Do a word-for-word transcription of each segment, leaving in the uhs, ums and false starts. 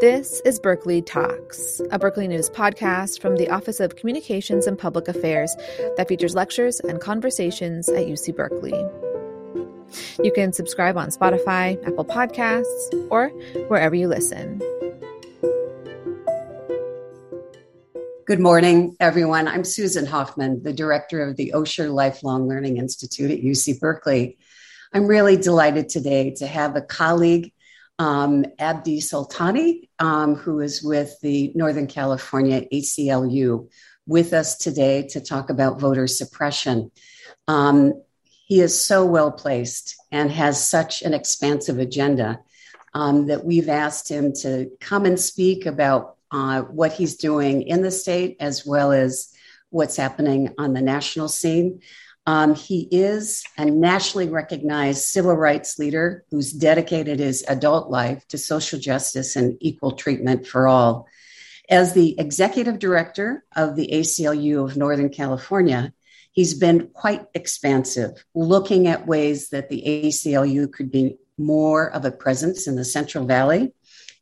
This is Berkeley Talks, a Berkeley News podcast from the Office of Communications and Public Affairs that features lectures and conversations at U C Berkeley. You can subscribe on Spotify, Apple Podcasts, or wherever you listen. Good morning, everyone. I'm Susan Hoffman, the director of the Osher Lifelong Learning Institute at U C Berkeley. I'm really delighted today to have a colleague, Um, Abdi Soltani, um, who is with the Northern California A C L U, with us today to talk about voter suppression. Um, he is so well placed and has such an expansive agenda um, that we've asked him to come and speak about uh, what he's doing in the state as well as what's happening on the national scene. Um, he is a nationally recognized civil rights leader who's dedicated his adult life to social justice and equal treatment for all. As the executive director of the A C L U of Northern California, he's been quite expansive, looking at ways that the A C L U could be more of a presence in the Central Valley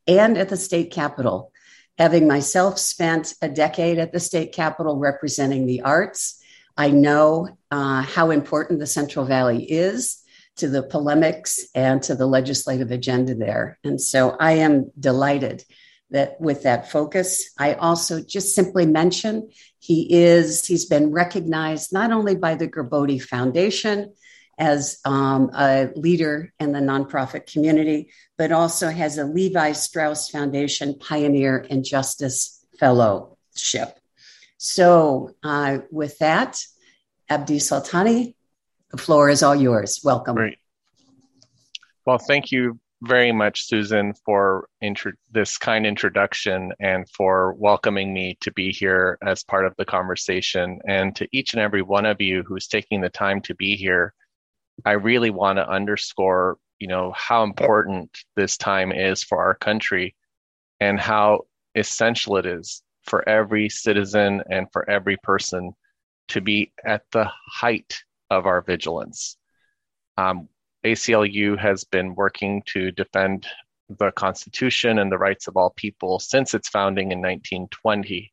and at the state capitol. Having myself spent a decade at the state capitol representing the arts, I know uh, how important the Central Valley is to the polemics and to the legislative agenda there. And so I am delighted that with that focus. I also just simply mention he is, he's been recognized not only by the Gerbode Foundation as um, a leader in the nonprofit community, but also has a Levi Strauss Foundation Pioneer and Justice Fellowship. So uh, with that, Abdi Soltani, the floor is all yours. Welcome. Great. Well, thank you very much, Susan, for intro- this kind introduction and for welcoming me to be here as part of the conversation. And to each and every one of you who's taking the time to be here, I really want to underscore, you know, how important this time is for our country and how essential it is for every citizen and for every person to be at the height of our vigilance. Um, A C L U has been working to defend the Constitution and the rights of all people since its founding in nineteen twenty.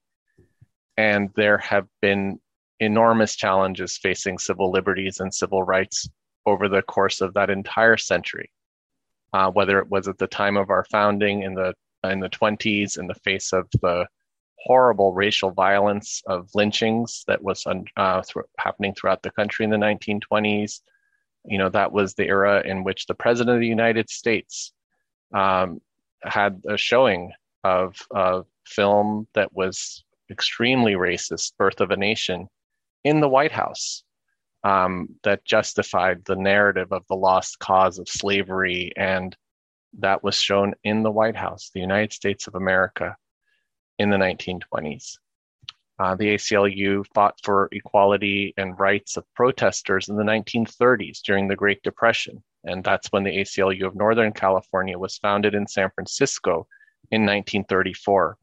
And there have been enormous challenges facing civil liberties and civil rights over the course of that entire century, uh, whether it was at the time of our founding in the in the twenties in the face of the horrible racial violence of lynchings that was uh, th- happening throughout the country in the nineteen twenties. You know, that was the era in which the President of the United States um, had a showing of a film that was extremely racist, Birth of a Nation, in the White House um, that justified the narrative of the lost cause of slavery. And that was shown in the White House, the United States of America, in the nineteen twenties. Uh, the A C L U fought for equality and rights of protesters in the nineteen thirties during the Great Depression. And that's when the A C L U of Northern California was founded in San Francisco in nineteen thirty-four,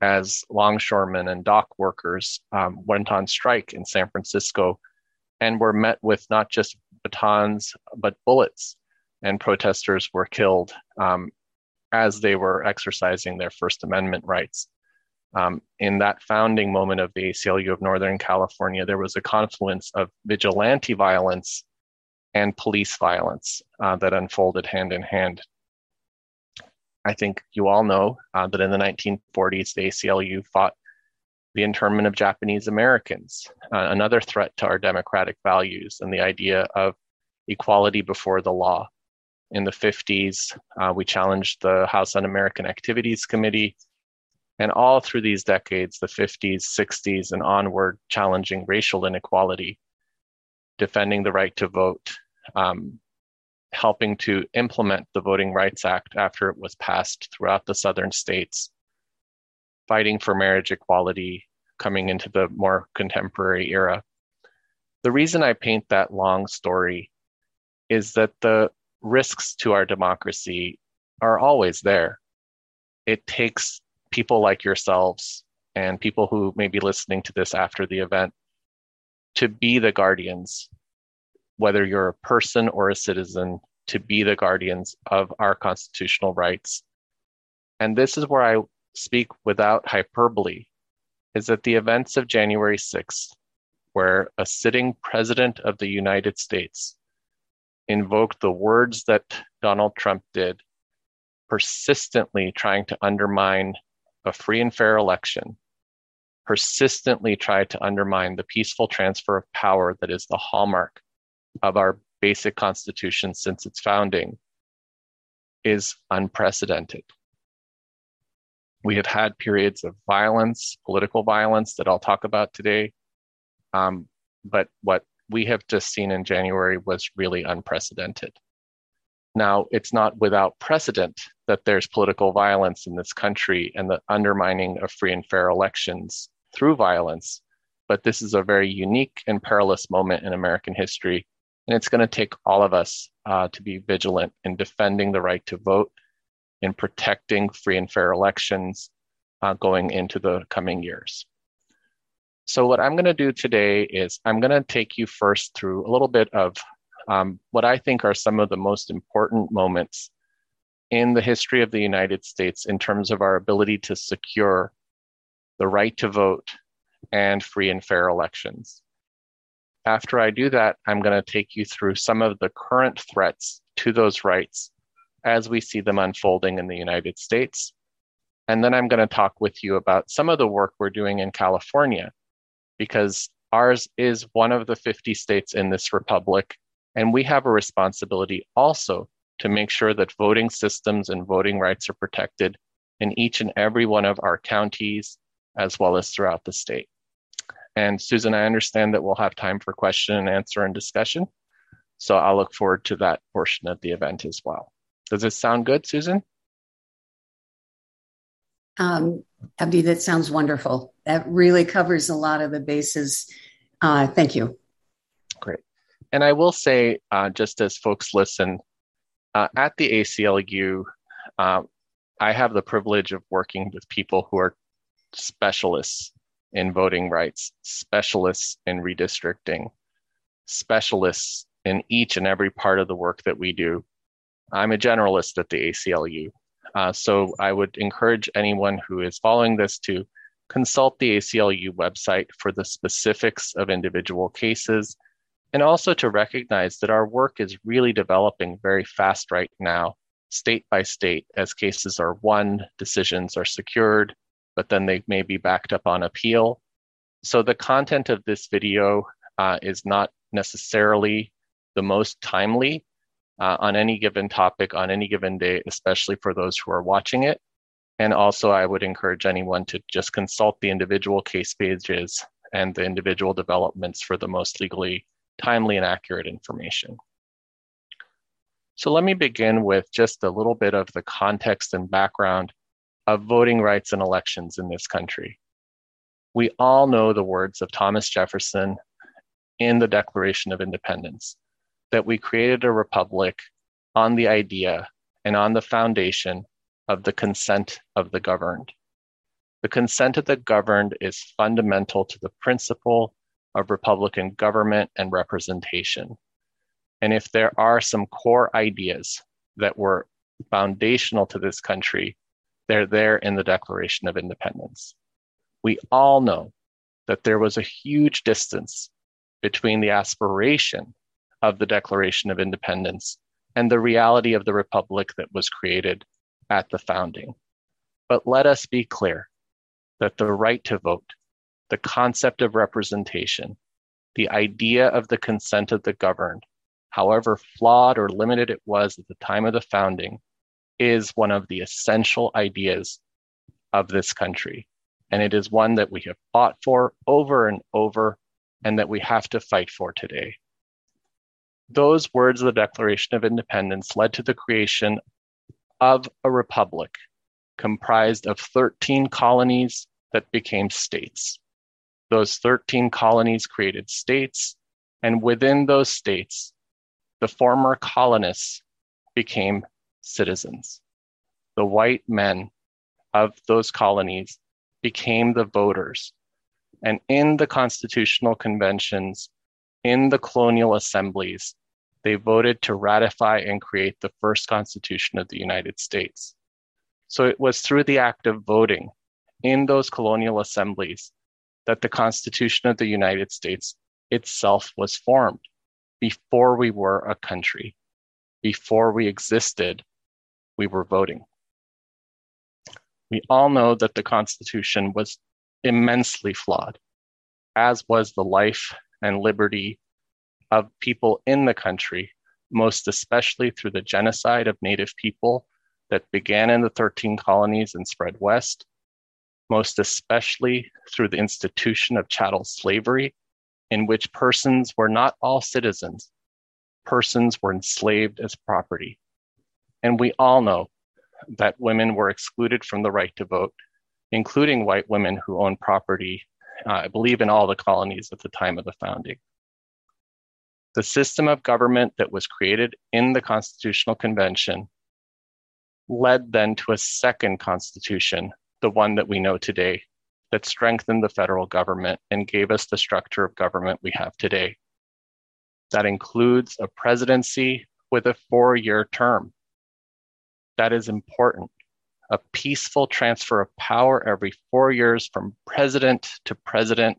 as longshoremen and dock workers um, went on strike in San Francisco and were met with not just batons, but bullets. And protesters were killed um, as they were exercising their First Amendment rights. Um, in that founding moment of the A C L U of Northern California, there was a confluence of vigilante violence and police violence uh, that unfolded hand in hand. I think you all know uh, that in the nineteen forties, the A C L U fought the internment of Japanese Americans, uh, another threat to our democratic values and the idea of equality before the law. In the fifties, uh, we challenged the House Un-American Activities Committee. And all through these decades, the fifties, sixties, and onward, challenging racial inequality, defending the right to vote, um, helping to implement the Voting Rights Act after it was passed throughout the southern states, fighting for marriage equality, coming into the more contemporary era. The reason I paint that long story is that the risks to our democracy are always there. It takes people like yourselves and people who may be listening to this after the event to be the guardians, whether you're a person or a citizen, to be the guardians of our constitutional rights and this is where I speak without hyperbole, is that the events of January sixth, where a sitting president of the United States invoked the words that Donald Trump did, persistently trying to undermine a free and fair election, persistently tried to undermine the peaceful transfer of power that is the hallmark of our basic constitution since its founding, is unprecedented. We have had periods of violence, political violence that I'll talk about today. Um, but what we have just seen in January was really unprecedented. Now, it's not without precedent that there's political violence in this country and the undermining of free and fair elections through violence. But this is a very unique and perilous moment in American history. And it's going to take all of us uh, to be vigilant in defending the right to vote, in protecting free and fair elections uh, going into the coming years. So what I'm going to do today is I'm going to take you first through a little bit of um, what I think are some of the most important moments in the history of the United States in terms of our ability to secure the right to vote and free and fair elections. After I do that, I'm going to take you through some of the current threats to those rights as we see them unfolding in the United States. And then I'm going to talk with you about some of the work we're doing in California, because ours is one of the fifty states in this republic, and we have a responsibility also to make sure that voting systems and voting rights are protected in each and every one of our counties, as well as throughout the state. And Susan, I understand that we'll have time for question and answer and discussion, so I'll look forward to that portion of the event as well. Does this sound good, Susan? Um, Abdi, that sounds wonderful. That really covers a lot of the bases. Uh, thank you. Great. And I will say, uh, just as folks listen, uh, at the A C L U, uh, I have the privilege of working with people who are specialists in voting rights, specialists in redistricting, specialists in each and every part of the work that we do. I'm a generalist at the A C L U, uh, so I would encourage anyone who is following this to consult the A C L U website for the specifics of individual cases, and also to recognize that our work is really developing very fast right now, state by state, as cases are won, decisions are secured, but then they may be backed up on appeal. So the content of this video uh, is not necessarily the most timely Uh, on any given topic, on any given day, especially for those who are watching it. And also, I would encourage anyone to just consult the individual case pages and the individual developments for the most legally timely and accurate information. So let me begin with just a little bit of the context and background of voting rights and elections in this country. We all know the words of Thomas Jefferson in the Declaration of Independence, that we created a republic on the idea and on the foundation of the consent of the governed. The consent of the governed is fundamental to the principle of republican government and representation. And if there are some core ideas that were foundational to this country, they're there in the Declaration of Independence. We all know that there was a huge distance between the aspiration of the Declaration of Independence and the reality of the republic that was created at the founding. But let us be clear that the right to vote, the concept of representation, the idea of the consent of the governed, however flawed or limited it was at the time of the founding, is one of the essential ideas of this country. And it is one that we have fought for over and over, and that we have to fight for today. Those words of the Declaration of Independence led to the creation of a republic comprised of thirteen colonies that became states. Those thirteen colonies created states, and within those states, the former colonists became citizens. The white men of those colonies became the voters, and in the constitutional conventions, in the colonial assemblies, they voted to ratify and create the first Constitution of the United States. So it was through the act of voting in those colonial assemblies that the Constitution of the United States itself was formed, before we were a country. Before we existed, we were voting. We all know that the Constitution was immensely flawed, as was the life and liberty of people in the country, most especially through the genocide of Native people that began in the thirteen colonies and spread west, most especially through the institution of chattel slavery, in which persons were not all citizens. Persons were enslaved as property. And we all know that women were excluded from the right to vote, including white women who owned property, uh, I believe in all the colonies at the time of the founding. The system of government that was created in the Constitutional Convention led then to a second constitution, the one that we know today, that strengthened the federal government and gave us the structure of government we have today. That includes a presidency with a four-year term. That is important. A peaceful transfer of power every four years from president to president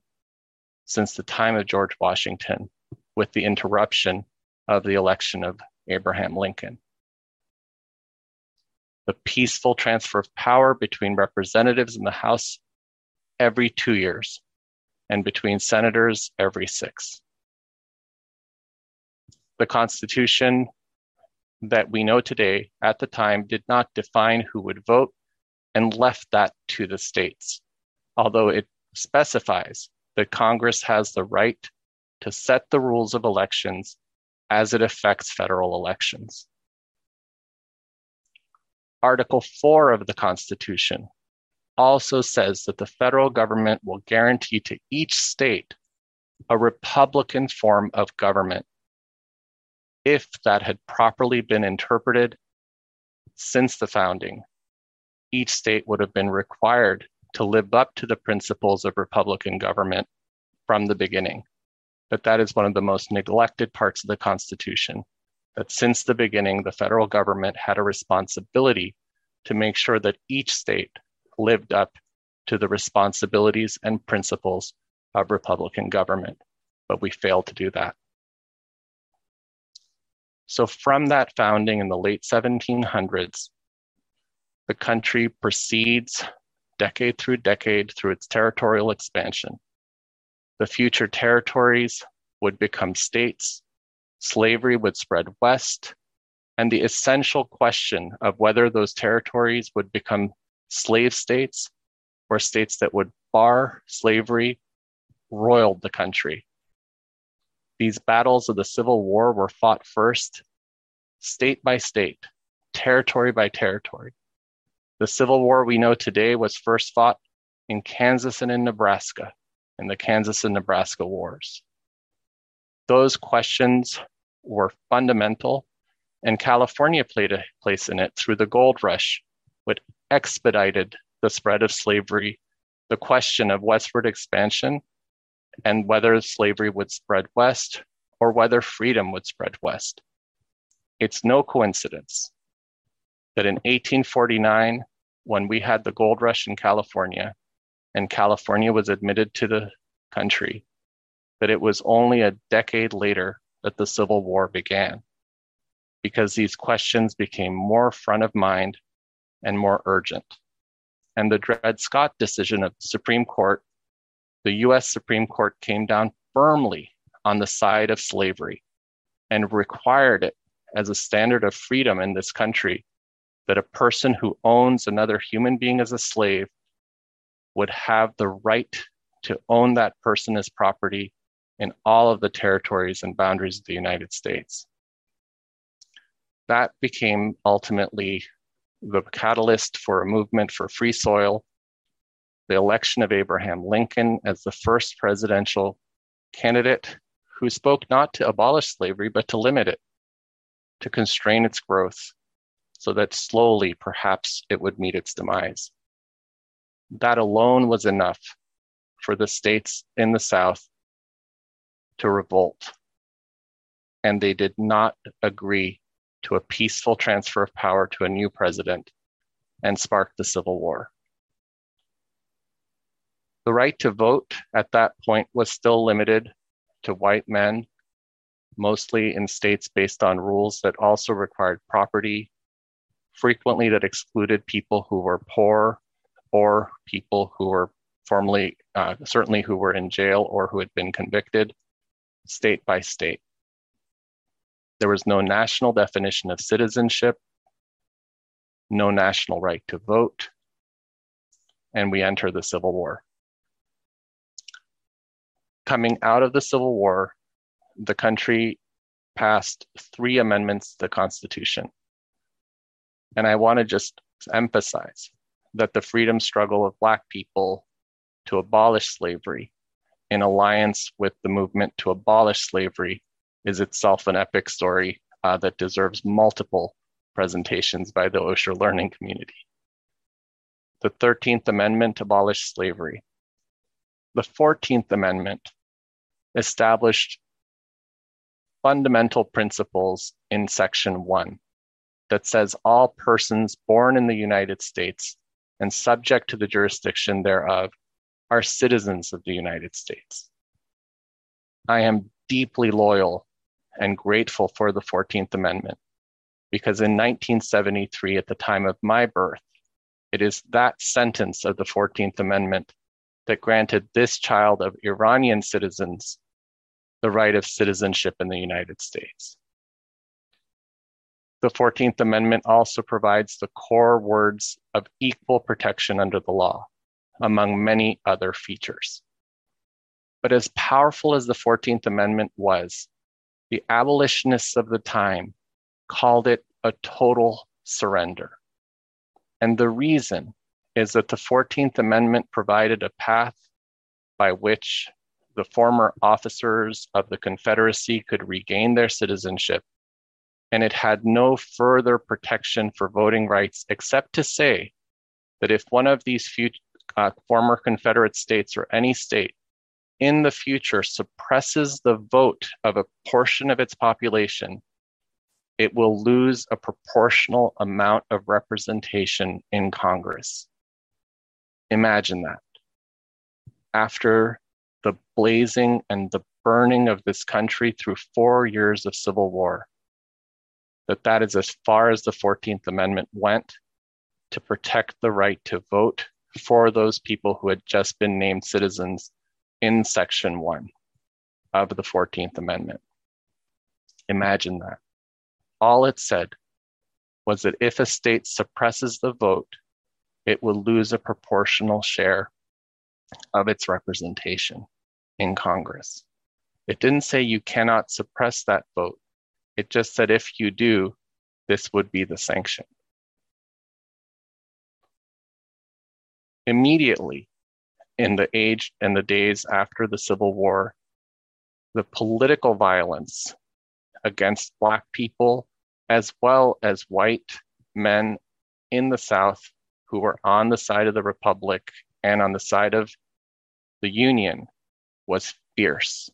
since the time of George Washington, with the interruption of the election of Abraham Lincoln. The peaceful transfer of power between representatives in the House every two years and between senators every six. The Constitution that we know today at the time did not define who would vote and left that to the states, although it specifies that Congress has the right to set the rules of elections as it affects federal elections. Article four of the Constitution also says that the federal government will guarantee to each state a Republican form of government, if that had properly been interpreted since the founding. Each state would have been required to live up to the principles of Republican government from the beginning. But that is one of the most neglected parts of the Constitution, that since the beginning, the federal government had a responsibility to make sure that each state lived up to the responsibilities and principles of Republican government, but we failed to do that. So from that founding in the late seventeen hundreds, the country proceeds decade through decade through its territorial expansion. The future territories would become states, slavery would spread west, and the essential question of whether those territories would become slave states or states that would bar slavery roiled the country. These battles of the Civil War were fought first, state by state, territory by territory. The Civil War we know today was first fought in Kansas and in Nebraska, in the Kansas and Nebraska Wars. Those questions were fundamental, and California played a place in it through the gold rush, which expedited the spread of slavery, the question of westward expansion, and whether slavery would spread west or whether freedom would spread west. It's no coincidence that in eighteen forty-nine, when we had the gold rush in California and California was admitted to the country, that it was only a decade later that the Civil War began, because these questions became more front of mind and more urgent. And the Dred Scott decision of the Supreme Court, the U S Supreme Court came down firmly on the side of slavery and required it as a standard of freedom in this country that a person who owns another human being as a slave would have the right to own that person as property in all of the territories and boundaries of the United States. That became ultimately the catalyst for a movement for free soil, the election of Abraham Lincoln as the first presidential candidate who spoke not to abolish slavery, but to limit it, to constrain its growth so that slowly, perhaps, it would meet its demise. That alone was enough for the states in the South to revolt. And they did not agree to a peaceful transfer of power to a new president and sparked the Civil War. The right to vote at that point was still limited to white men, mostly in states based on rules that also required property, frequently that excluded people who were poor or people who were formerly, uh, certainly who were in jail or who had been convicted, state by state. There was no national definition of citizenship, no national right to vote, and we enter the Civil War. Coming out of the Civil War, the country passed three amendments to the Constitution. And I want to just emphasize that the freedom struggle of Black people to abolish slavery in alliance with the movement to abolish slavery is itself an epic story uh, that deserves multiple presentations by the Osher learning community. The thirteenth Amendment abolished slavery. The fourteenth Amendment established fundamental principles in Section one that says all persons born in the United States and subject to the jurisdiction thereof are citizens of the United States. I am deeply loyal and grateful for the fourteenth Amendment, because in nineteen seventy-three, at the time of my birth, it is that sentence of the fourteenth Amendment that granted this child of Iranian citizens the right of citizenship in the United States. The fourteenth Amendment also provides the core words of equal protection under the law, among many other features. But as powerful as the fourteenth Amendment was, the abolitionists of the time called it a total surrender. And the reason is that the fourteenth Amendment provided a path by which the former officers of the Confederacy could regain their citizenship, and it had no further protection for voting rights, except to say that if one of these few, uh, former Confederate states or any state in the future suppresses the vote of a portion of its population, it will lose a proportional amount of representation in Congress. Imagine that. After the blazing and the burning of this country through four years of civil war, that that is as far as the fourteenth Amendment went to protect the right to vote for those people who had just been named citizens in Section one of the fourteenth Amendment. Imagine that. All it said was that if a state suppresses the vote, it will lose a proportional share of its representation in Congress. It didn't say you cannot suppress that vote. It just said if you do, this would be the sanction. Immediately, in the age and the days after the Civil War, the political violence against Black people, as well as white men in the South who were on the side of the Republic and on the side of the Union, was fierce.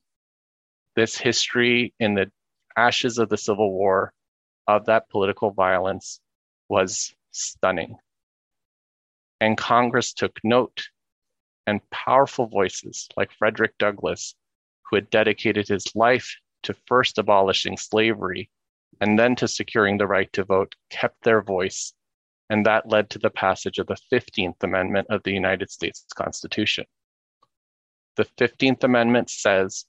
This history in the ashes of the Civil War of that political violence was stunning. And Congress took note, and powerful voices like Frederick Douglass, who had dedicated his life to first abolishing slavery and then to securing the right to vote, kept their voice, and that led to the passage of the fifteenth Amendment of the United States Constitution. The fifteenth Amendment says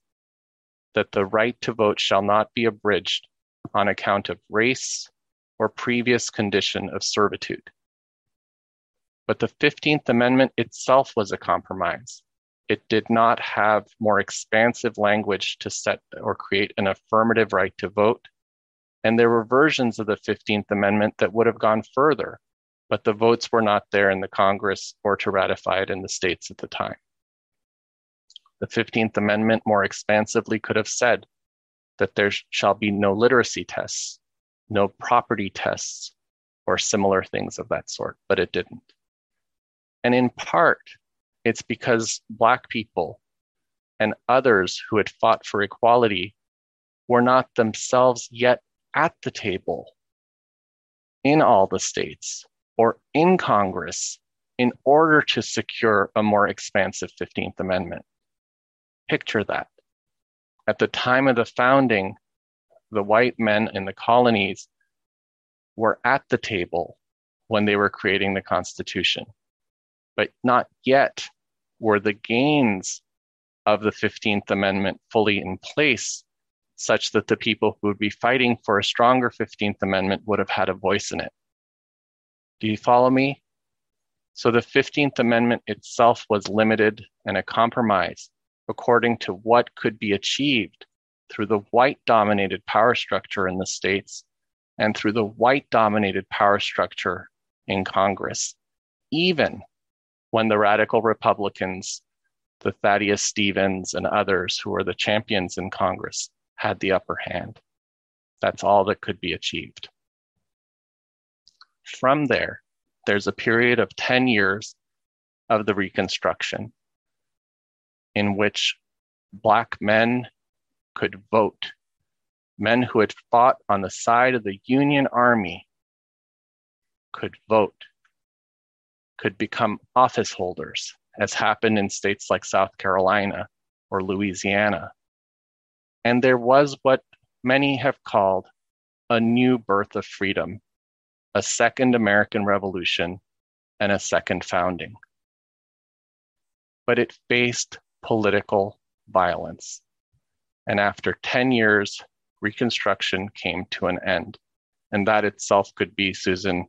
that the right to vote shall not be abridged on account of race or previous condition of servitude. But the fifteenth Amendment itself was a compromise. It did not have more expansive language to set or create an affirmative right to vote. And there were versions of the fifteenth Amendment that would have gone further, but the votes were not there in the Congress or to ratify it in the states at the time. The fifteenth Amendment more expansively could have said that there shall be no literacy tests, no property tests, or similar things of that sort, but it didn't. And in part, it's because Black people and others who had fought for equality were not themselves yet at the table in all the states or in Congress in order to secure a more expansive fifteenth Amendment. Picture that. At the time of the founding, the white men in the colonies were at the table when they were creating the Constitution, but not yet were the gains of the fifteenth Amendment fully in place, such that the people who would be fighting for a stronger fifteenth Amendment would have had a voice in it. Do you follow me? So the fifteenth Amendment itself was limited and a compromise according to what could be achieved through the white-dominated power structure in the states and through the white-dominated power structure in Congress, even when the radical Republicans, the Thaddeus Stevens and others who were the champions in Congress, had the upper hand. That's all that could be achieved. From there, there's a period of ten years of the Reconstruction in which Black men could vote. Men who had fought on the side of the Union Army could vote, could become office holders, as happened in states like South Carolina or Louisiana. And there was what many have called a new birth of freedom, a second American Revolution, and a second founding. But it faced political violence. And after ten years, Reconstruction came to an end. And that itself could be, Susan,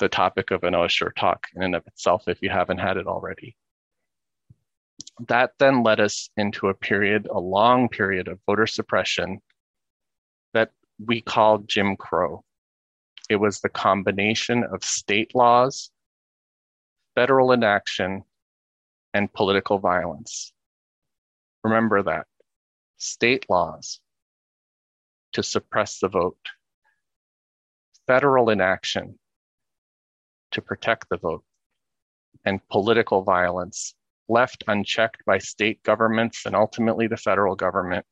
the topic of an Osher talk in and of itself, if you haven't had it already. That then led us into a period, a long period of voter suppression that we called Jim Crow. It was the combination of state laws, federal inaction, and political violence. Remember that. State laws to suppress the vote, federal inaction to protect the vote, and political violence left unchecked by state governments and ultimately the federal government,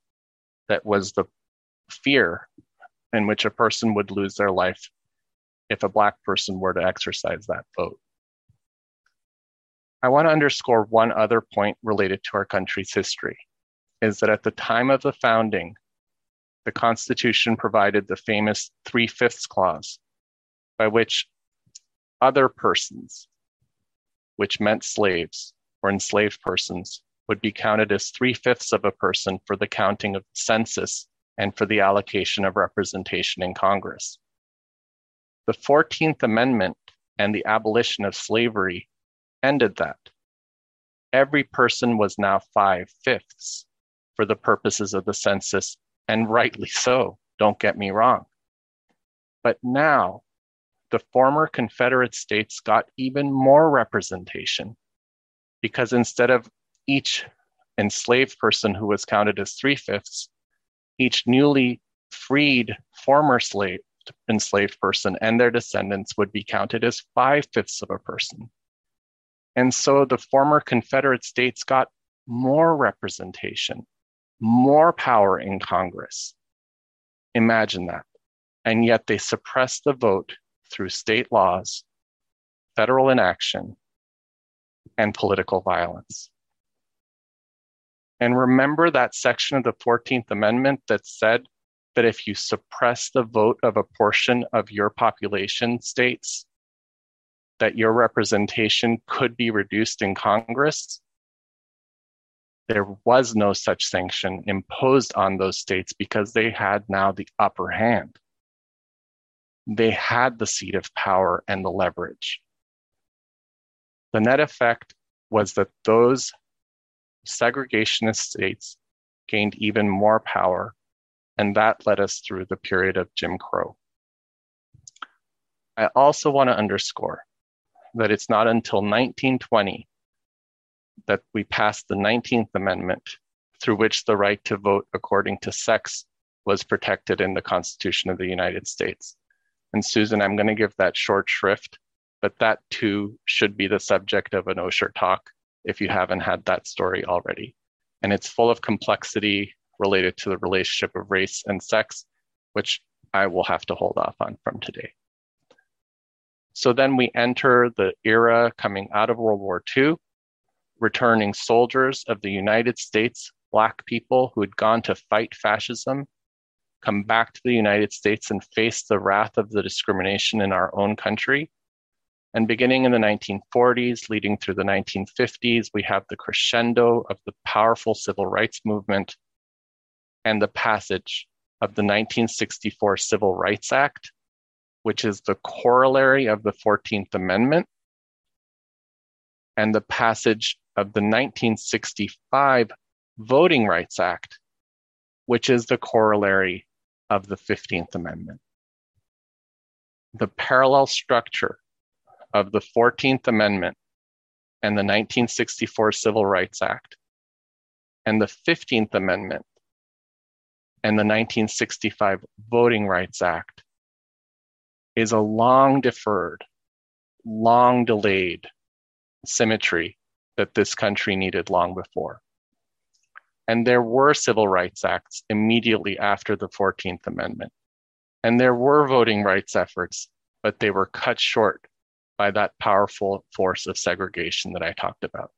that was the fear in which a person would lose their life if a Black person were to exercise that vote. I want to underscore one other point related to our country's history, is that at the time of the founding, the Constitution provided the famous three-fifths clause, by which other persons, which meant slaves, or enslaved persons, would be counted as three-fifths of a person for the counting of the census and for the allocation of representation in Congress. The fourteenth Amendment and the abolition of slavery ended that. Every person was now five-fifths for the purposes of the census, and rightly so, don't get me wrong. But now, the former Confederate states got even more representation, because instead of each enslaved person who was counted as three-fifths, each newly freed former slave, enslaved person and their descendants would be counted as five-fifths of a person. And so the former Confederate states got more representation, more power in Congress. Imagine that. And yet they suppressed the vote through state laws, federal inaction, and political violence. And remember that section of the fourteenth Amendment that said that if you suppress the vote of a portion of your population, states, that your representation could be reduced in Congress? There was no such sanction imposed on those states because they had now the upper hand. They had the seat of power and the leverage. The net effect was that those segregationist states gained even more power, and that led us through the period of Jim Crow. I also want to underscore that it's not until nineteen twenty that we passed the nineteenth Amendment, through which the right to vote according to sex was protected in the Constitution of the United States. And Susan, I'm going to give that short shrift, but that too should be the subject of an Osher talk if you haven't had that story already. And it's full of complexity related to the relationship of race and sex, which I will have to hold off on from today. So then we enter the era coming out of World War Two, returning soldiers of the United States, Black people who had gone to fight fascism, come back to the United States and face the wrath of the discrimination in our own country. And beginning in the nineteen forties, leading through the nineteen fifties, we have the crescendo of the powerful civil rights movement and the passage of the nineteen sixty-four Civil Rights Act, which is the corollary of the fourteenth Amendment, and the passage of the nineteen sixty-five Voting Rights Act, which is the corollary of the fifteenth Amendment. The parallel structure of the fourteenth Amendment and the nineteen sixty-four Civil Rights Act and the fifteenth Amendment and the nineteen sixty-five Voting Rights Act is a long deferred, long delayed symmetry that this country needed long before. And there were civil rights acts immediately after the fourteenth Amendment. And there were voting rights efforts, but they were cut short by that powerful force of segregation that I talked about.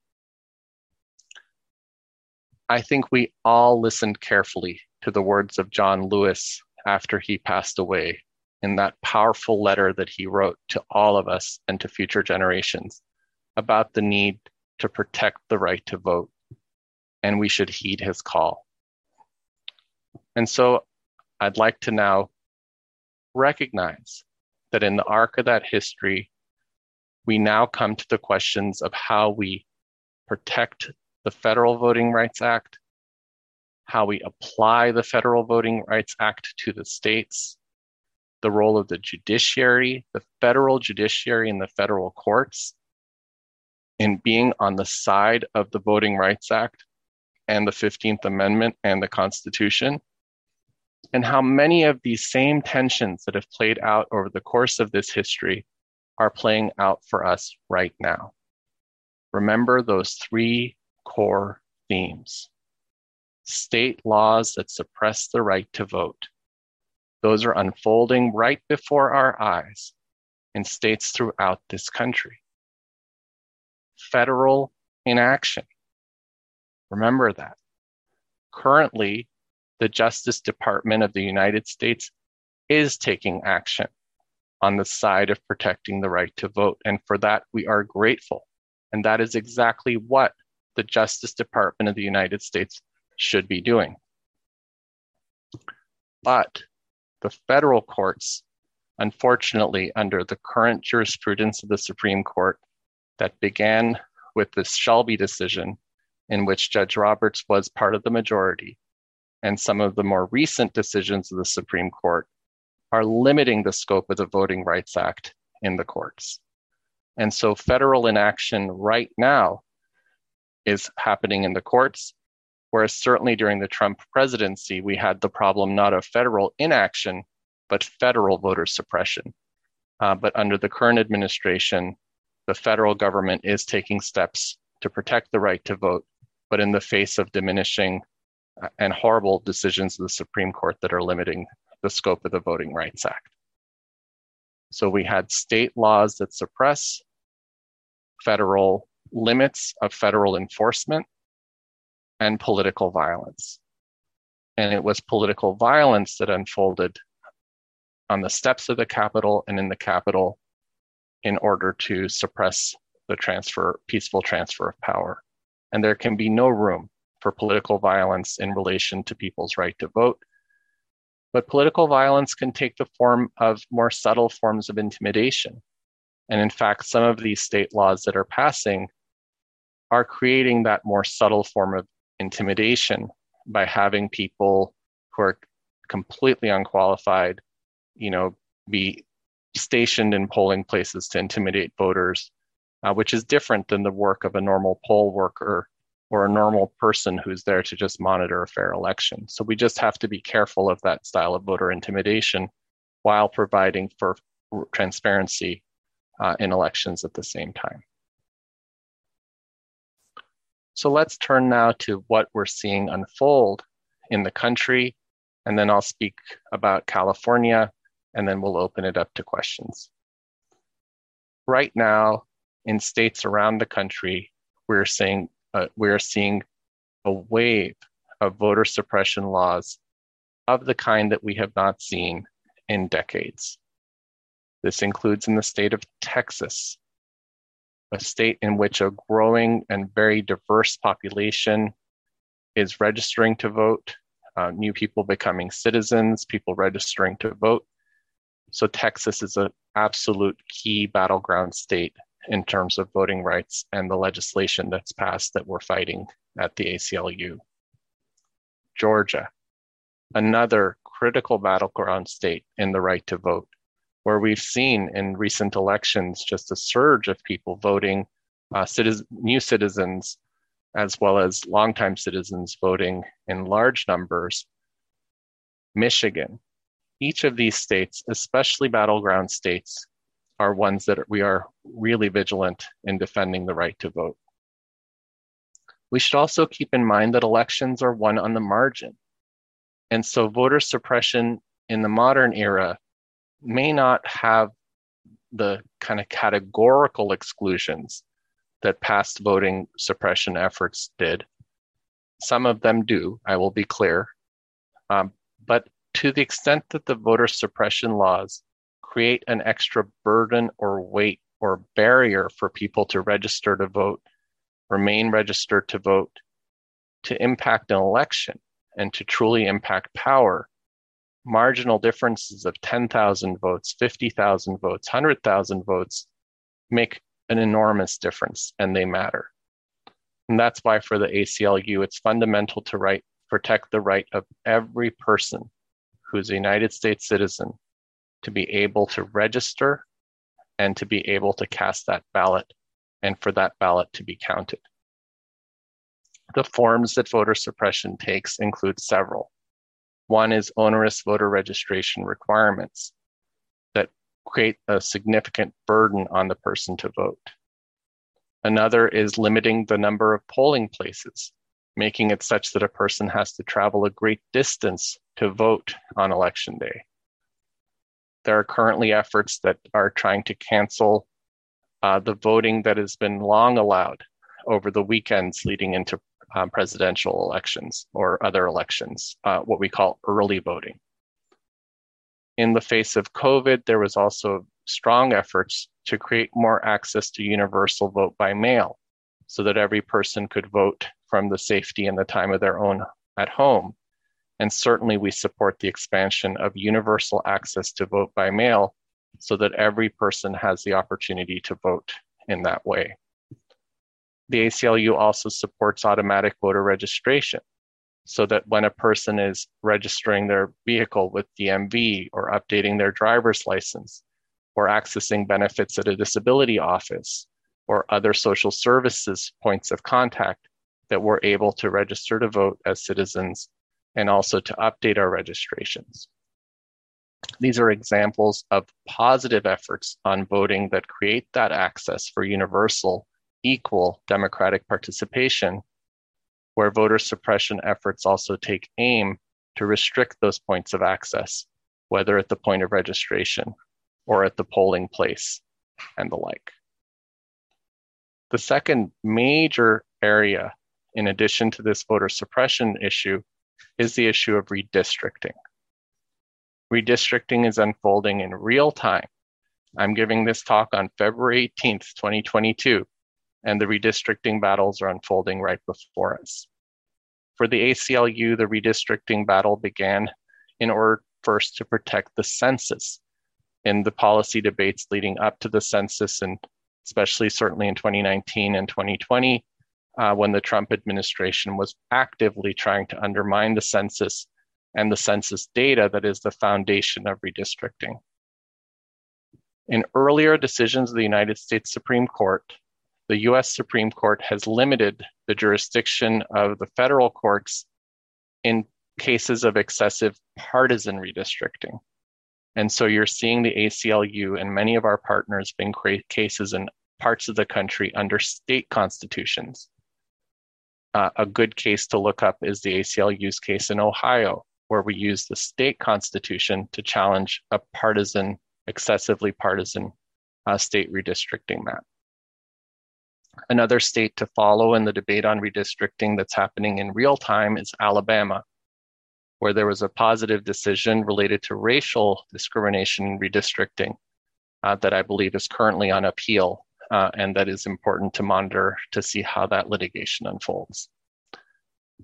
I think we all listened carefully to the words of John Lewis after he passed away in that powerful letter that he wrote to all of us and to future generations about the need to protect the right to vote, and we should heed his call. And so I'd like to now recognize that in the arc of that history, we now come to the questions of how we protect the Federal Voting Rights Act, how we apply the Federal Voting Rights Act to the states, the role of the judiciary, the federal judiciary and the federal courts in being on the side of the Voting Rights Act and the fifteenth Amendment and the Constitution, and how many of these same tensions that have played out over the course of this history are playing out for us right now. Remember those three core themes. State laws that suppress the right to vote. Those are unfolding right before our eyes in states throughout this country. Federal inaction. Remember that. Currently, the Justice Department of the United States is taking action on the side of protecting the right to vote. And for that, we are grateful. And that is exactly what the Justice Department of the United States should be doing. But the federal courts, unfortunately, under the current jurisprudence of the Supreme Court that began with the Shelby decision, in which Judge Roberts was part of the majority, and some of the more recent decisions of the Supreme Court are limiting the scope of the Voting Rights Act in the courts. And so federal inaction right now is happening in the courts, whereas certainly during the Trump presidency, we had the problem not of federal inaction, but federal voter suppression. Uh, but under the current administration, the federal government is taking steps to protect the right to vote, but in the face of diminishing and horrible decisions of the Supreme Court that are limiting the scope of the Voting Rights Act. So we had state laws that suppress, federal limits of federal enforcement, and political violence. And it was political violence that unfolded on the steps of the Capitol and in the Capitol in order to suppress the transfer, peaceful transfer of power. And there can be no room for political violence in relation to people's right to vote. But political violence can take the form of more subtle forms of intimidation. And in fact, some of these state laws that are passing are creating that more subtle form of intimidation by having people who are completely unqualified, you know, be stationed in polling places to intimidate voters, uh, which is different than the work of a normal poll worker or a normal person who's there to just monitor a fair election. So we just have to be careful of that style of voter intimidation while providing for transparency uh, in elections at the same time. So let's turn now to what we're seeing unfold in the country, and then I'll speak about California, and then we'll open it up to questions. right now in states around the country, we're seeing, uh, we're seeing a wave of voter suppression laws of the kind that we have not seen in decades. This includes in the state of Texas, a state in which a growing and very diverse population is registering to vote, uh, new people becoming citizens, people registering to vote. So Texas is an absolute key battleground state in terms of voting rights and the legislation that's passed that we're fighting at the A C L U. Georgia, another critical battleground state in the right to vote, where we've seen in recent elections just a surge of people voting, uh, citizen, new citizens, as well as longtime citizens voting in large numbers. Michigan, each of these states, especially battleground states, are ones that we are really vigilant in defending the right to vote. We should also keep in mind that elections are won on the margin. And so voter suppression in the modern era may not have the kind of categorical exclusions that past voting suppression efforts did. Some of them do, I will be clear. Um, but to the extent that the voter suppression laws create an extra burden or weight or barrier for people to register to vote, remain registered to vote, to impact an election, and to truly impact power, marginal differences of ten thousand votes, fifty thousand votes, one hundred thousand votes make an enormous difference, and they matter. And that's why for the A C L U, it's fundamental to right, protect the right of every person who's a United States citizen to be able to register and to be able to cast that ballot and for that ballot to be counted. The forms that voter suppression takes include several. One is onerous voter registration requirements that create a significant burden on the person to vote. Another is limiting the number of polling places, making it such that a person has to travel a great distance to vote on election day. There are currently efforts that are trying to cancel uh, the voting that has been long allowed over the weekends leading into Um, presidential elections or other elections, uh, what we call early voting. In the face of COVID, there was also strong efforts to create more access to universal vote by mail so that every person could vote from the safety and the time of their own at home. And certainly we support the expansion of universal access to vote by mail so that every person has the opportunity to vote in that way. The A C L U also supports automatic voter registration so that when a person is registering their vehicle with D M V or updating their driver's license or accessing benefits at a disability office or other social services points of contact, that we're able to register to vote as citizens and also to update our registrations. These are examples of positive efforts on voting that create that access for universal equal democratic participation, where voter suppression efforts also take aim to restrict those points of access, whether at the point of registration or at the polling place and the like. The second major area, in addition to this voter suppression issue, is the issue of redistricting. Redistricting is unfolding in real time. I'm giving this talk on February eighteenth, twenty twenty-two. And the redistricting battles are unfolding right before us. For the A C L U, the redistricting battle began in order first to protect the census. In the policy debates leading up to the census, and especially certainly in twenty nineteen and twenty twenty, uh, when the Trump administration was actively trying to undermine the census and the census data that is the foundation of redistricting. In earlier decisions of the United States Supreme Court, the U S Supreme Court has limited the jurisdiction of the federal courts in cases of excessive partisan redistricting. And so you're seeing the A C L U and many of our partners being create cases in parts of the country under state constitutions. Uh, a good case to look up is the A C L U's case in Ohio, where we use the state constitution to challenge a partisan, excessively partisan uh, state redistricting map. Another state to follow in the debate on redistricting that's happening in real time is Alabama, where there was a positive decision related to racial discrimination in redistricting uh, that I believe is currently on appeal, uh, and that is important to monitor to see how that litigation unfolds.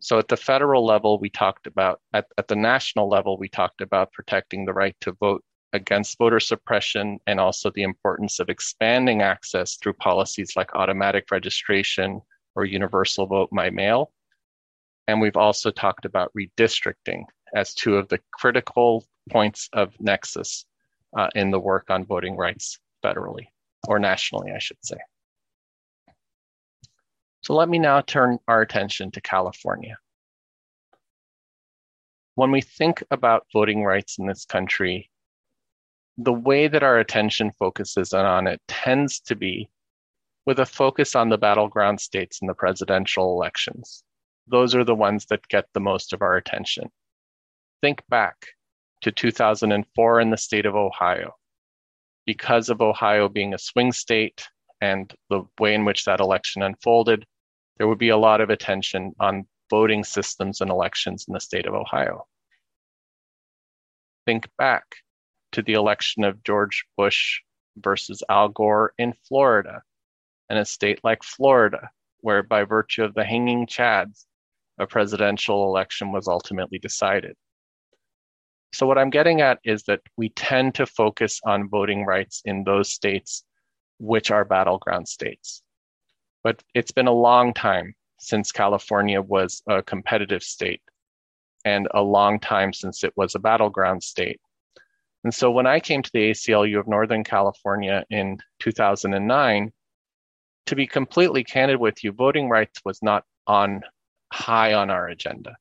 So at the federal level, we talked about, at, at the national level, we talked about protecting the right to vote against voter suppression, and also the importance of expanding access through policies like automatic registration or universal vote by mail. And we've also talked about redistricting as two of the critical points of nexus uh, in the work on voting rights federally, or nationally, I should say. So let me now turn our attention to California. When we think about voting rights in this country, the way that our attention focuses on it tends to be with a focus on the battleground states in the presidential elections. Those are the ones that get the most of our attention. Think back to two thousand four in the state of Ohio. Because of Ohio being a swing state and the way in which that election unfolded, there would be a lot of attention on voting systems and elections in the state of Ohio. Think back to the election of George Bush versus Al Gore in Florida, in a state like Florida, where by virtue of the hanging chads, a presidential election was ultimately decided. So what I'm getting at is that we tend to focus on voting rights in those states which are battleground states. But it's been a long time since California was a competitive state, and a long time since it was a battleground state. And so when I came to the A C L U of Northern California in two thousand nine, to be completely candid with you, voting rights was not on high on our agenda.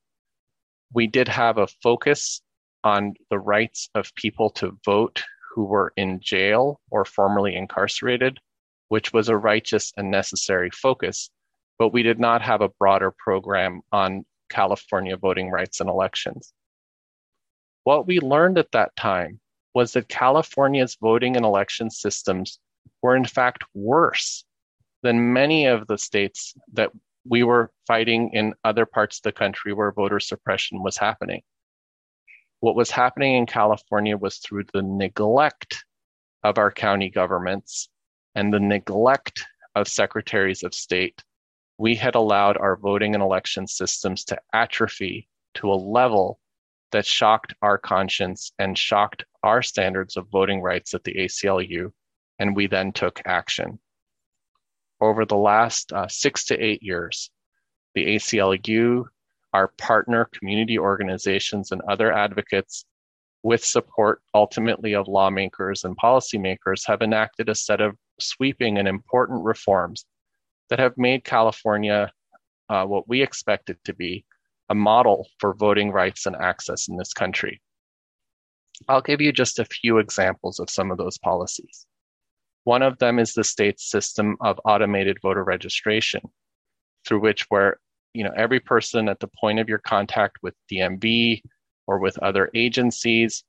We did have a focus on the rights of people to vote who were in jail or formerly incarcerated, which was a righteous and necessary focus, but we did not have a broader program on California voting rights and elections. What we learned at that time was that California's voting and election systems were in fact worse than many of the states that we were fighting in other parts of the country where voter suppression was happening. What was happening in California was through the neglect of our county governments and the neglect of secretaries of state. We had allowed our voting and election systems to atrophy to a level that shocked our conscience and shocked our standards of voting rights at the A C L U, and we then took action. Over the last uh, six to eight years, the A C L U, our partner community organizations and other advocates, with support ultimately of lawmakers and policymakers, have enacted a set of sweeping and important reforms that have made California uh, what we expect it to be, a model for voting rights and access in this country. I'll give you just a few examples of some of those policies. One of them is the state's system of automated voter registration, through which where you know every person at the point of your contact with D M V or with other agencies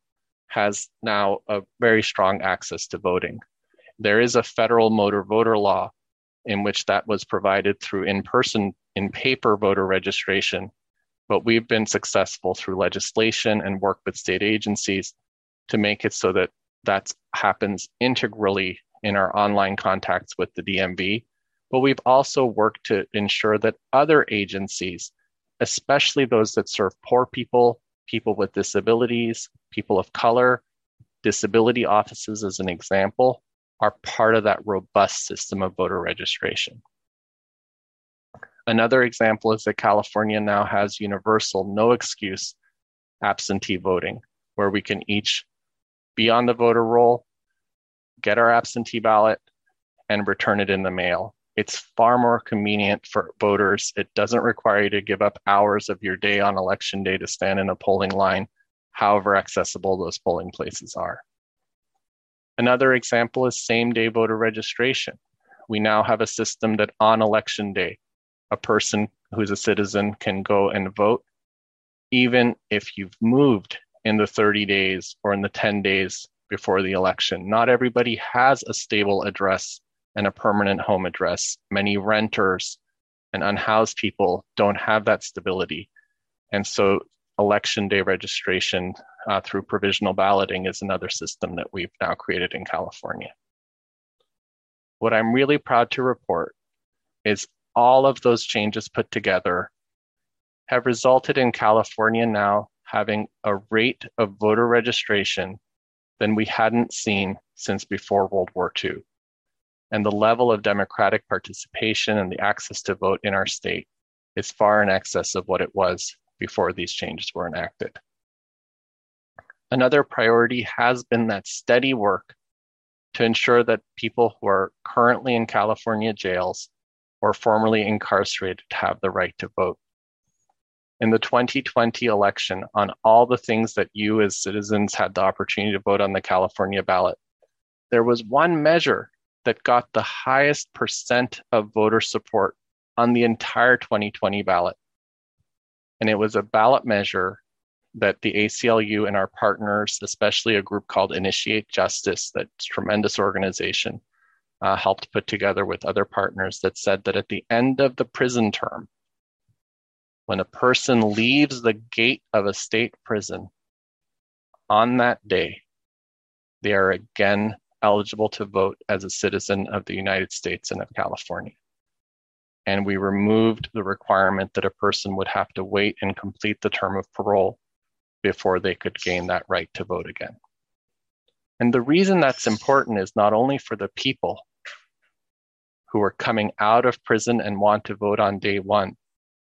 has now a very strong access to voting. There is a federal motor voter law in which that was provided through in-person, in-paper voter registration, but we've been successful through legislation and work with state agencies to make it so that that happens integrally in our online contacts with the D M V. But we've also worked to ensure that other agencies, especially those that serve poor people, people with disabilities, people of color, disability offices as an example, are part of that robust system of voter registration. Another example is that California now has universal, no excuse absentee voting, where we can each be on the voter roll, get our absentee ballot, and return it in the mail. It's far more convenient for voters. It doesn't require you to give up hours of your day on election day to stand in a polling line, however accessible those polling places are. Another example is same-day voter registration. We now have a system that on election day, a person who's a citizen can go and vote, even if you've moved in the thirty days or in the ten days before the election. Not everybody has a stable address and a permanent home address. Many renters and unhoused people don't have that stability. And so election day registration uh, through provisional balloting is another system that we've now created in California. What I'm really proud to report is all of those changes put together have resulted in California now having a rate of voter registration than we hadn't seen since before World War Two. And the level of democratic participation and the access to vote in our state is far in excess of what it was before these changes were enacted. Another priority has been that steady work to ensure that people who are currently in California jails or formerly incarcerated have the right to vote. In the twenty twenty election, on all the things that you as citizens had the opportunity to vote on the California ballot, there was one measure that got the highest percent of voter support on the entire twenty twenty ballot. And it was a ballot measure that the A C L U and our partners, especially a group called Initiate Justice, that's a tremendous organization, uh, helped put together with other partners, that said that at the end of the prison term, when a person leaves the gate of a state prison, on that day, they are again eligible to vote as a citizen of the United States and of California. And we removed the requirement that a person would have to wait and complete the term of parole before they could gain that right to vote again. And the reason that's important is not only for the people who are coming out of prison and want to vote on day one,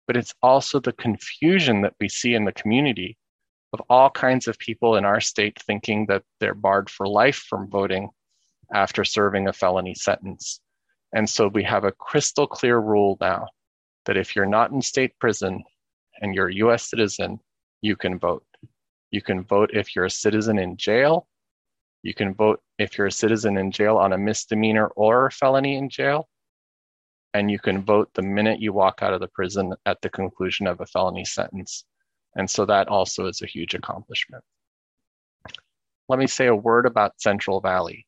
but it's also the confusion that we see in the community of all kinds of people in our state thinking that they're barred for life from voting after serving a felony sentence. And so we have a crystal clear rule now that if you're not in state prison and you're a U S citizen, you can vote. You can vote if you're a citizen in jail. You can vote if you're a citizen in jail on a misdemeanor or a felony in jail. And you can vote the minute you walk out of the prison at the conclusion of a felony sentence. And so that also is a huge accomplishment. Let me say a word about Central Valley.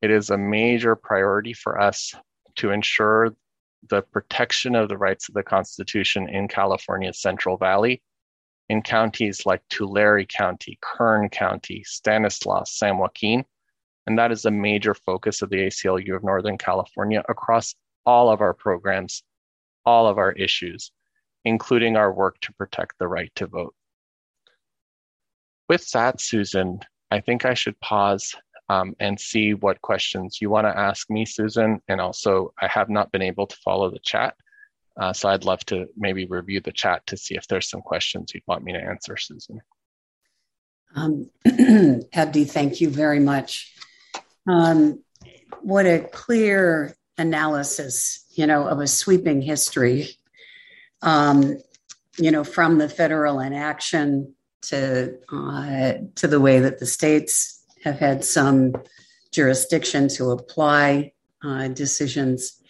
It is a major priority for us to ensure the protection of the rights of the Constitution in California's Central Valley, in counties like Tulare County, Kern County, Stanislaus, San Joaquin. And that is a major focus of the A C L U of Northern California across all of our programs, all of our issues, including our work to protect the right to vote. With that, Susan, I think I should pause um, and see what questions you want to ask me, Susan. And also, I have not been able to follow the chat. Uh, so I'd love to maybe review the chat to see if there's some questions you'd want me to answer, Susan. Um, Abdi, thank you very much. Um, what a clear analysis, you know, of a sweeping history. Um, you know, from the federal inaction to uh, to the way that the states have had some jurisdiction to apply uh, decisions.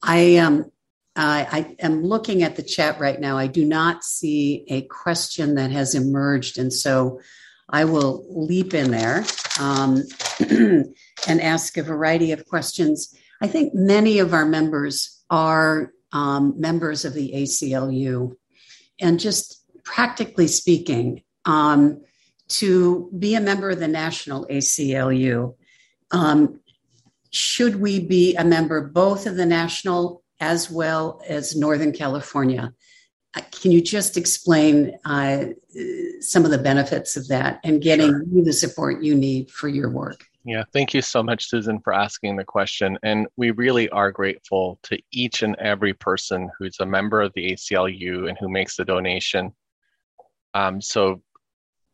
I, um, I, I am looking at the chat right now. I do not see a question that has emerged, and so I will leap in there um, and ask a variety of questions. I think many of our members are Um, members of the A C L U. And just practically speaking, um, to be a member of the National A C L U, um, should we be a member both of the National as well as Northern California? Can you just explain uh, some of the benefits of that and getting Sure. you the support you need for your work? Yeah, thank you so much, Susan, for asking the question. And we really are grateful to each and every person who's a member of the A C L U and who makes the donation. Um, so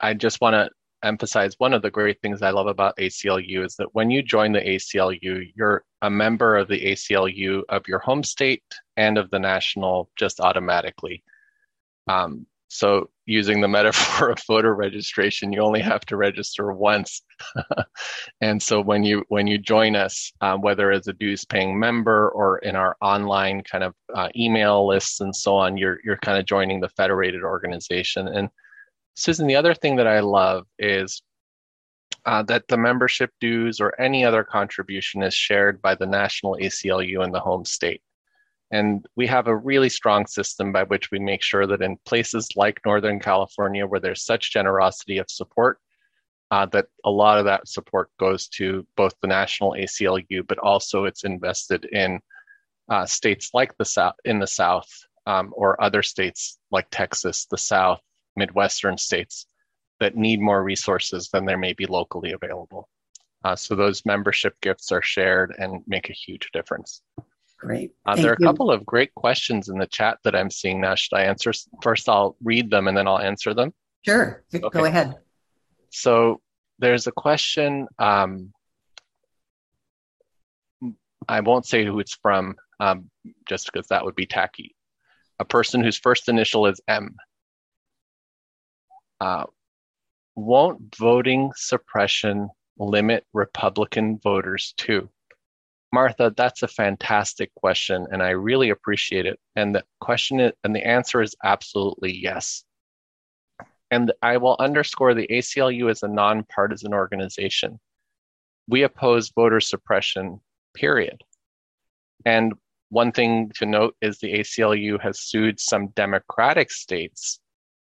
I just want to emphasize one of the great things I love about A C L U is that when you join the A C L U, you're a member of the A C L U of your home state and of the national just automatically. Um, so using the metaphor of voter registration, you only have to register once. And so when you when you join us, um, whether as a dues-paying member or in our online kind of uh, email lists and so on, you're you're kind of joining the federated organization. And Susan, the other thing that I love is uh, that the membership dues or any other contribution is shared by the national A C L U in the home state. And we have a really strong system by which we make sure that in places like Northern California, where there's such generosity of support, uh, that a lot of that support goes to both the national A C L U, but also it's invested in uh, states like the South, in the South, um, or other states like Texas, the South, Midwestern states that need more resources than there may be locally available. Uh, so those membership gifts are shared and make a huge difference. Great. Uh, there are a couple of great questions in the chat that I'm seeing now. Should I answer? First, I'll read them and then I'll answer them. Sure. Okay. Go ahead. So there's a question. Um, I won't say who it's from, um, just because that would be tacky. A person whose first initial is M. Uh, won't voting suppression limit Republican voters too? Martha, that's a fantastic question, and I really appreciate it. And the question is, and the answer is absolutely yes. And I will underscore the A C L U is a nonpartisan organization. We oppose voter suppression, period. And one thing to note is the A C L U has sued some Democratic states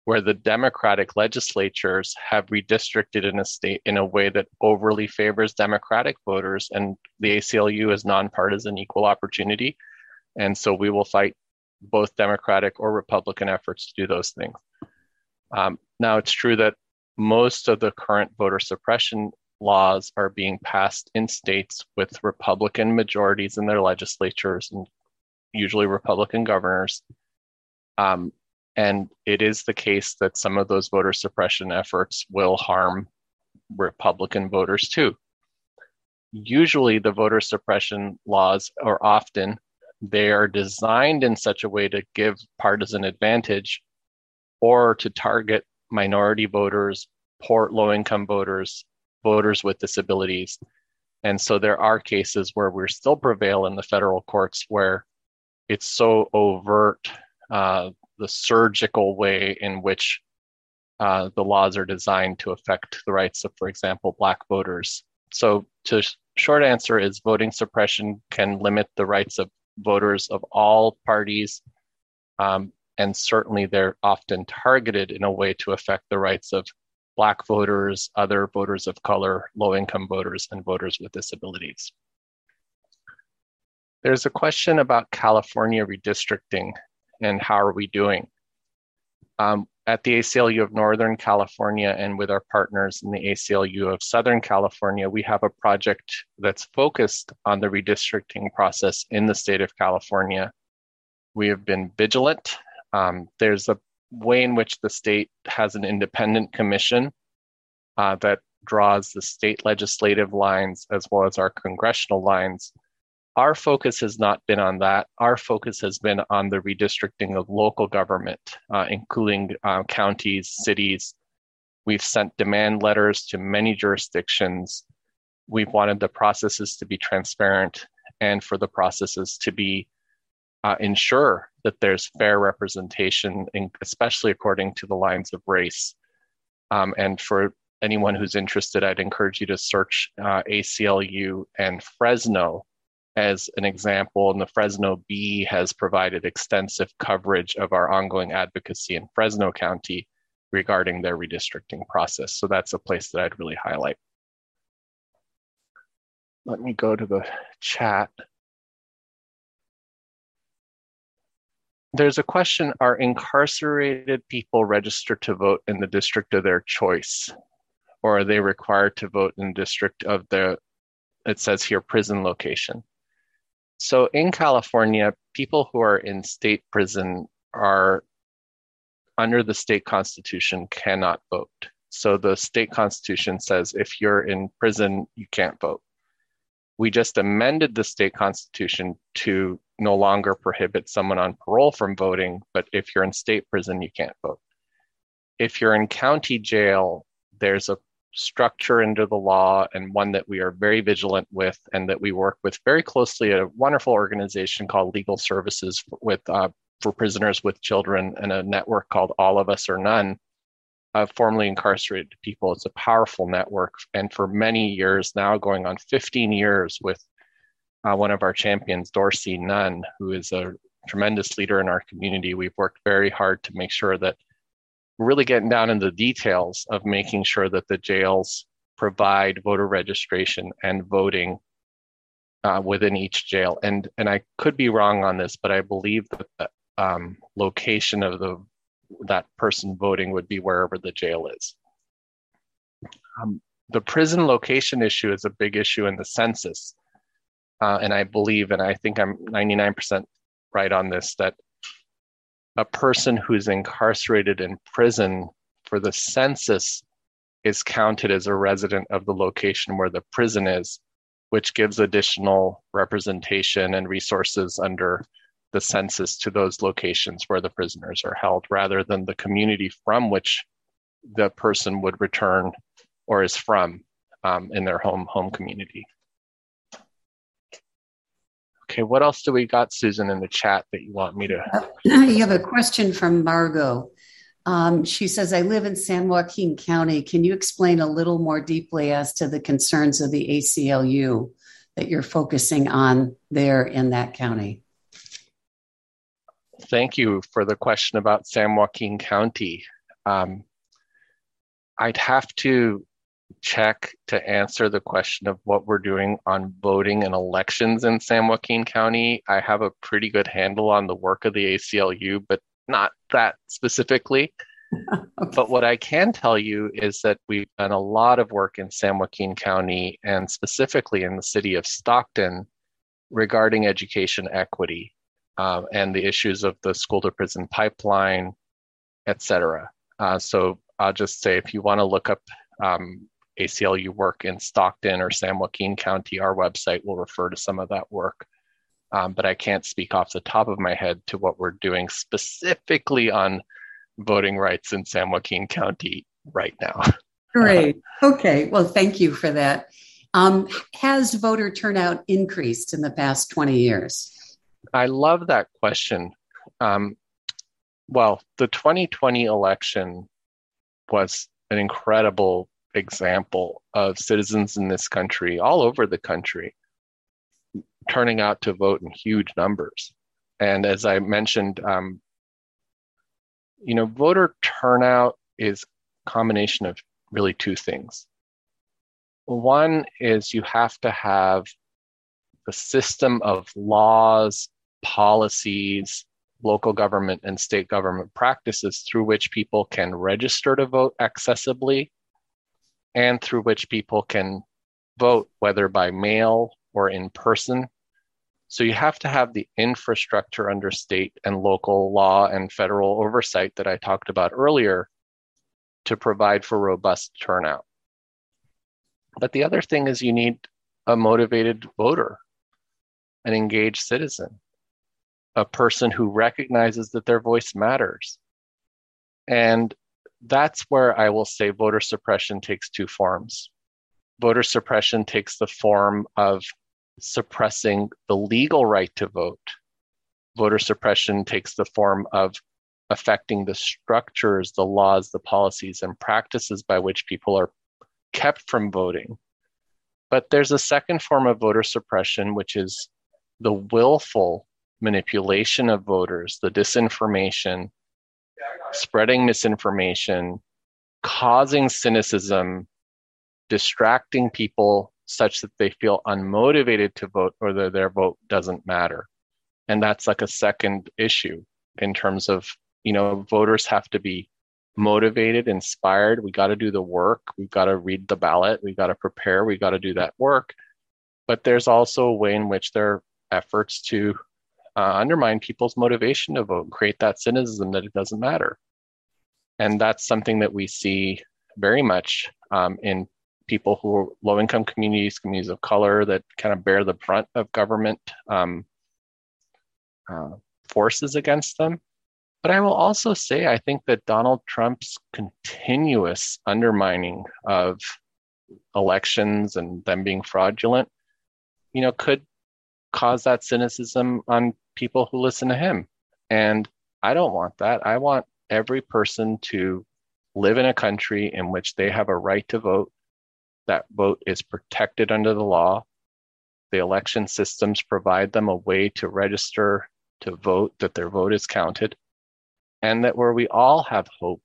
where the Democratic legislatures have redistricted in a state in a way that overly favors Democratic voters, and the A C L U is nonpartisan, equal opportunity. And so we will fight both Democratic or Republican efforts to do those things. Um, now, it's true that most of the current voter suppression laws are being passed in states with Republican majorities in their legislatures and usually Republican governors. Um, And it is the case that some of those voter suppression efforts will harm Republican voters too. Usually the voter suppression laws are often, they are designed in such a way to give partisan advantage or to target minority voters, poor, low-income voters, voters with disabilities. And so there are cases where we still prevail in the federal courts where it's so overt, uh, the surgical way in which uh, the laws are designed to affect the rights of, for example, Black voters. So to sh- short answer is voting suppression can limit the rights of voters of all parties. Um, and certainly they're often targeted in a way to affect the rights of Black voters, other voters of color, low-income voters, and voters with disabilities. There's a question about California redistricting. And how are we doing? Um, at the A C L U of Northern California and with our partners in the A C L U of Southern California, we have a project that's focused on the redistricting process in the state of California. We have been vigilant. Um, there's a way in which the state has an independent commission uh, that draws the state legislative lines as well as our congressional lines. Our focus has not been on that. Our focus has been on the redistricting of local government, uh, including uh, counties, cities. We've sent demand letters to many jurisdictions. We've wanted the processes to be transparent and for the processes to be uh, ensure that there's fair representation, in, especially according to the lines of race. Um, and for anyone who's interested, I'd encourage you to search uh, A C L U and Fresno as an example, and the Fresno Bee has provided extensive coverage of our ongoing advocacy in Fresno County regarding their redistricting process. So that's a place that I'd really highlight. Let me go to the chat. There's a question, are incarcerated people registered to vote in the district of their choice? Or are they required to vote in the district of their, it says here, prison location? So in California, people who are in state prison are under the state constitution cannot vote. So the state constitution says if you're in prison, you can't vote. We just amended the state constitution to no longer prohibit someone on parole from voting, but if you're in state prison, you can't vote. If you're in county jail, there's a structure into the law, and one that we are very vigilant with and that we work with very closely, a wonderful organization called Legal Services with, uh, for Prisoners with Children, and a network called All of Us or None of formerly incarcerated people. It's a powerful network. And for many years now, going on fifteen years with uh, one of our champions, Dorsey Nunn, who is a tremendous leader in our community. We've worked very hard to make sure that we're really getting down into the details of making sure that the jails provide voter registration and voting uh, within each jail. And and I could be wrong on this, but I believe that the um, location of the that person voting would be wherever the jail is. Um, the prison location issue is a big issue in the census. Uh, and I believe, and I think I'm ninety-nine percent right on this, that a person who's incarcerated in prison for the census is counted as a resident of the location where the prison is, which gives additional representation and resources under the census to those locations where the prisoners are held, rather than the community from which the person would return or is from um, in their home home community. Okay, what else do we got, Susan, in the chat that you want me to? Uh, you have a question from Margot. Um, she says, I live in San Joaquin County. Can you explain a little more deeply as to the concerns of the A C L U that you're focusing on there in that county? Thank you for the question about San Joaquin County. Um, I'd have to check to answer the question of what we're doing on voting and elections in San Joaquin County. I have a pretty good handle on the work of the A C L U, but not that specifically. Okay. But what I can tell you is that we've done a lot of work in San Joaquin County and specifically in the city of Stockton regarding education equity uh, and the issues of the school to prison pipeline, et cetera. Uh, so I'll just say, if you want to look up um, A C L U work in Stockton or San Joaquin County, our website will refer to some of that work. Um, but I can't speak off the top of my head to what we're doing specifically on voting rights in San Joaquin County right now. Great. Okay. Well, thank you for that. Um, has voter turnout increased in the past twenty years? I love that question. Um, well, the twenty twenty election was an incredible example of citizens in this country, all over the country, turning out to vote in huge numbers. And as I mentioned, um, you know, voter turnout is a combination of really two things. One is you have to have the system of laws, policies, local government and state government practices through which people can register to vote accessibly, and through which people can vote, whether by mail or in person. So you have to have the infrastructure under state and local law and federal oversight that I talked about earlier to provide for robust turnout. But the other thing is you need a motivated voter, an engaged citizen, a person who recognizes that their voice matters. And that's where I will say voter suppression takes two forms. Voter suppression takes the form of suppressing the legal right to vote. Voter suppression takes the form of affecting the structures, the laws, the policies, and practices by which people are kept from voting. But there's a second form of voter suppression, which is the willful manipulation of voters, the disinformation, spreading misinformation, causing cynicism, distracting people such that they feel unmotivated to vote or that their vote doesn't matter. And that's like a second issue in terms of, you know, voters have to be motivated, inspired. We got to do the work. We've got to read the ballot. We've got to prepare. We've got to do that work. But there's also a way in which their efforts to Uh, undermine people's motivation to vote, create that cynicism that it doesn't matter. And that's something that we see very much um, in people who are low-income communities, communities of color that kind of bear the brunt of government um, uh, forces against them. But I will also say, I think that Donald Trump's continuous undermining of elections and them being fraudulent, you know, could cause that cynicism on people who listen to him. And I don't want that. I want every person to live in a country in which they have a right to vote. That vote is protected under the law. The election systems provide them a way to register to vote, that their vote is counted, and that where we all have hope,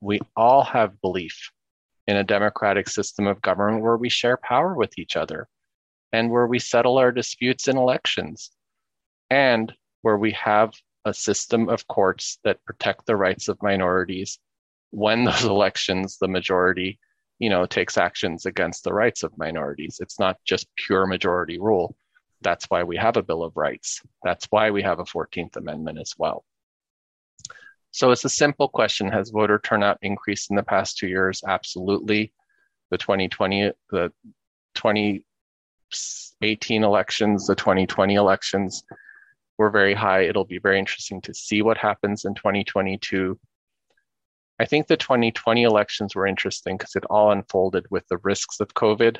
we all have belief in a democratic system of government where we share power with each other and where we settle our disputes in elections and where we have a system of courts that protect the rights of minorities when those elections, the majority, you know, takes actions against the rights of minorities. It's not just pure majority rule. That's why we have a Bill of Rights. That's why we have a fourteenth Amendment as well. So it's a simple question. Has voter turnout increased in the past two years? Absolutely. The twenty twenty, the twenty eighteen elections, the twenty twenty elections were very high. It'll be very interesting to see what happens in twenty twenty-two. I think the twenty twenty elections were interesting because it all unfolded with the risks of COVID,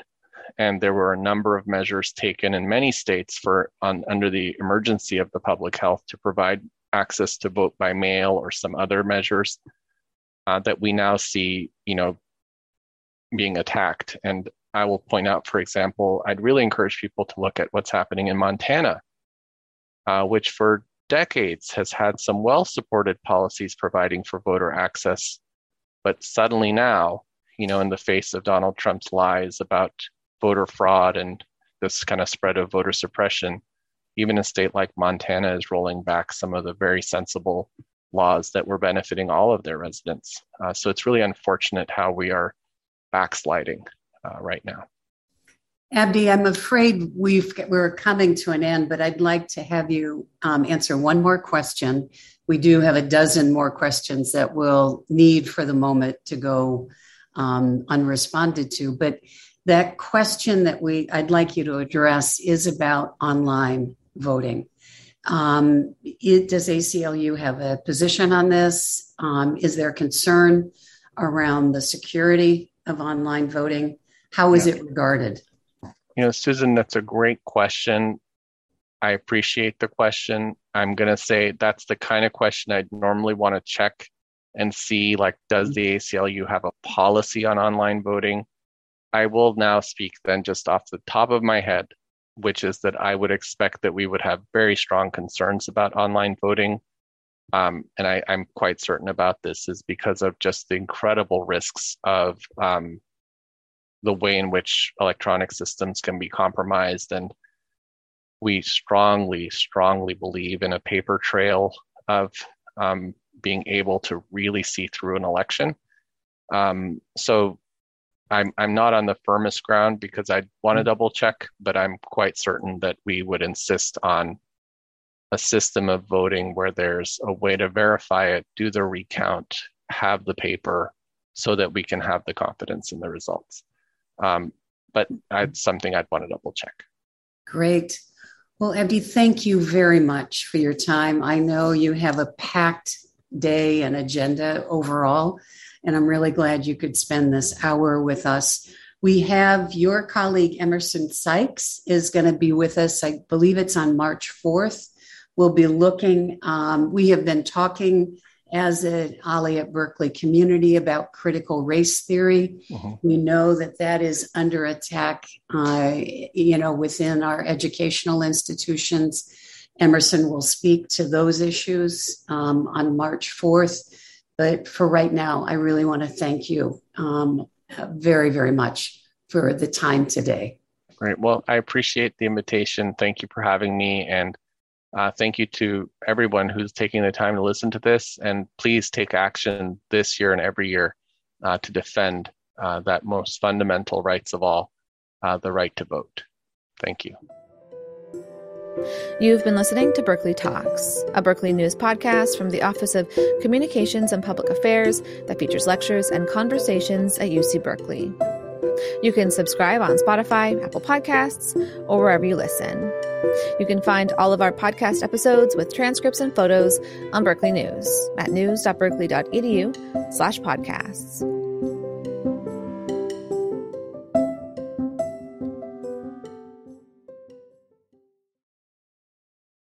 and there were a number of measures taken in many states for on, under the emergency of the public health to provide access to vote by mail or some other measures uh, that we now see, you know, being attacked. And I will point out, for example, I'd really encourage people to look at what's happening in Montana, uh, which for decades has had some well-supported policies providing for voter access, but suddenly now, you know, in the face of Donald Trump's lies about voter fraud and this kind of spread of voter suppression, even a state like Montana is rolling back some of the very sensible laws that were benefiting all of their residents. Uh, so it's really unfortunate how we are backsliding uh, right now. Abdi, I'm afraid we've, we're coming to an end, but I'd like to have you um, answer one more question. We do have a dozen more questions that we'll need for the moment to go um, unresponded to. But that question that we I'd like you to address is about online voting. Um, it, does A C L U have a position on this? Um, is there concern around the security of online voting? How is yeah. it regarded? You know, Susan, that's a great question. I appreciate the question. I'm going to say that's the kind of question I'd normally want to check and see, like, does the A C L U have a policy on online voting? I will now speak then just off the top of my head, which is that I would expect that we would have very strong concerns about online voting. Um, and I, I'm quite certain about this is because of just the incredible risks of um the way in which electronic systems can be compromised. And we strongly, strongly believe in a paper trail of um, being able to really see through an election. Um, so I'm I'm not on the firmest ground because I want to double check, but I'm quite certain that we would insist on a system of voting where there's a way to verify it, do the recount, have the paper so that we can have the confidence in the results. Um, but that's something I'd want to double check. Great. Well, Abdi, thank you very much for your time. I know you have a packed day and agenda overall, and I'm really glad you could spend this hour with us. We have your colleague, Emerson Sykes, is going to be with us. I believe it's on March fourth. We'll be looking. Um, we have been talking as an Ali at Berkeley community about critical race theory. Uh-huh. We know that that is under attack, uh, you know, within our educational institutions. Emerson will speak to those issues um, on March fourth. But for right now, I really want to thank you um, very, very much for the time today. Great. Well, I appreciate the invitation. Thank you for having me. And Uh, thank you to everyone who's taking the time to listen to this, and please take action this year and every year uh, to defend uh, that most fundamental rights of all, uh, the right to vote. Thank you. You've been listening to Berkeley Talks, a Berkeley News podcast from the Office of Communications and Public Affairs that features lectures and conversations at U C Berkeley. You can subscribe on Spotify, Apple Podcasts, or wherever you listen. You can find all of our podcast episodes with transcripts and photos on Berkeley News at news dot berkeley dot e d u slash podcasts.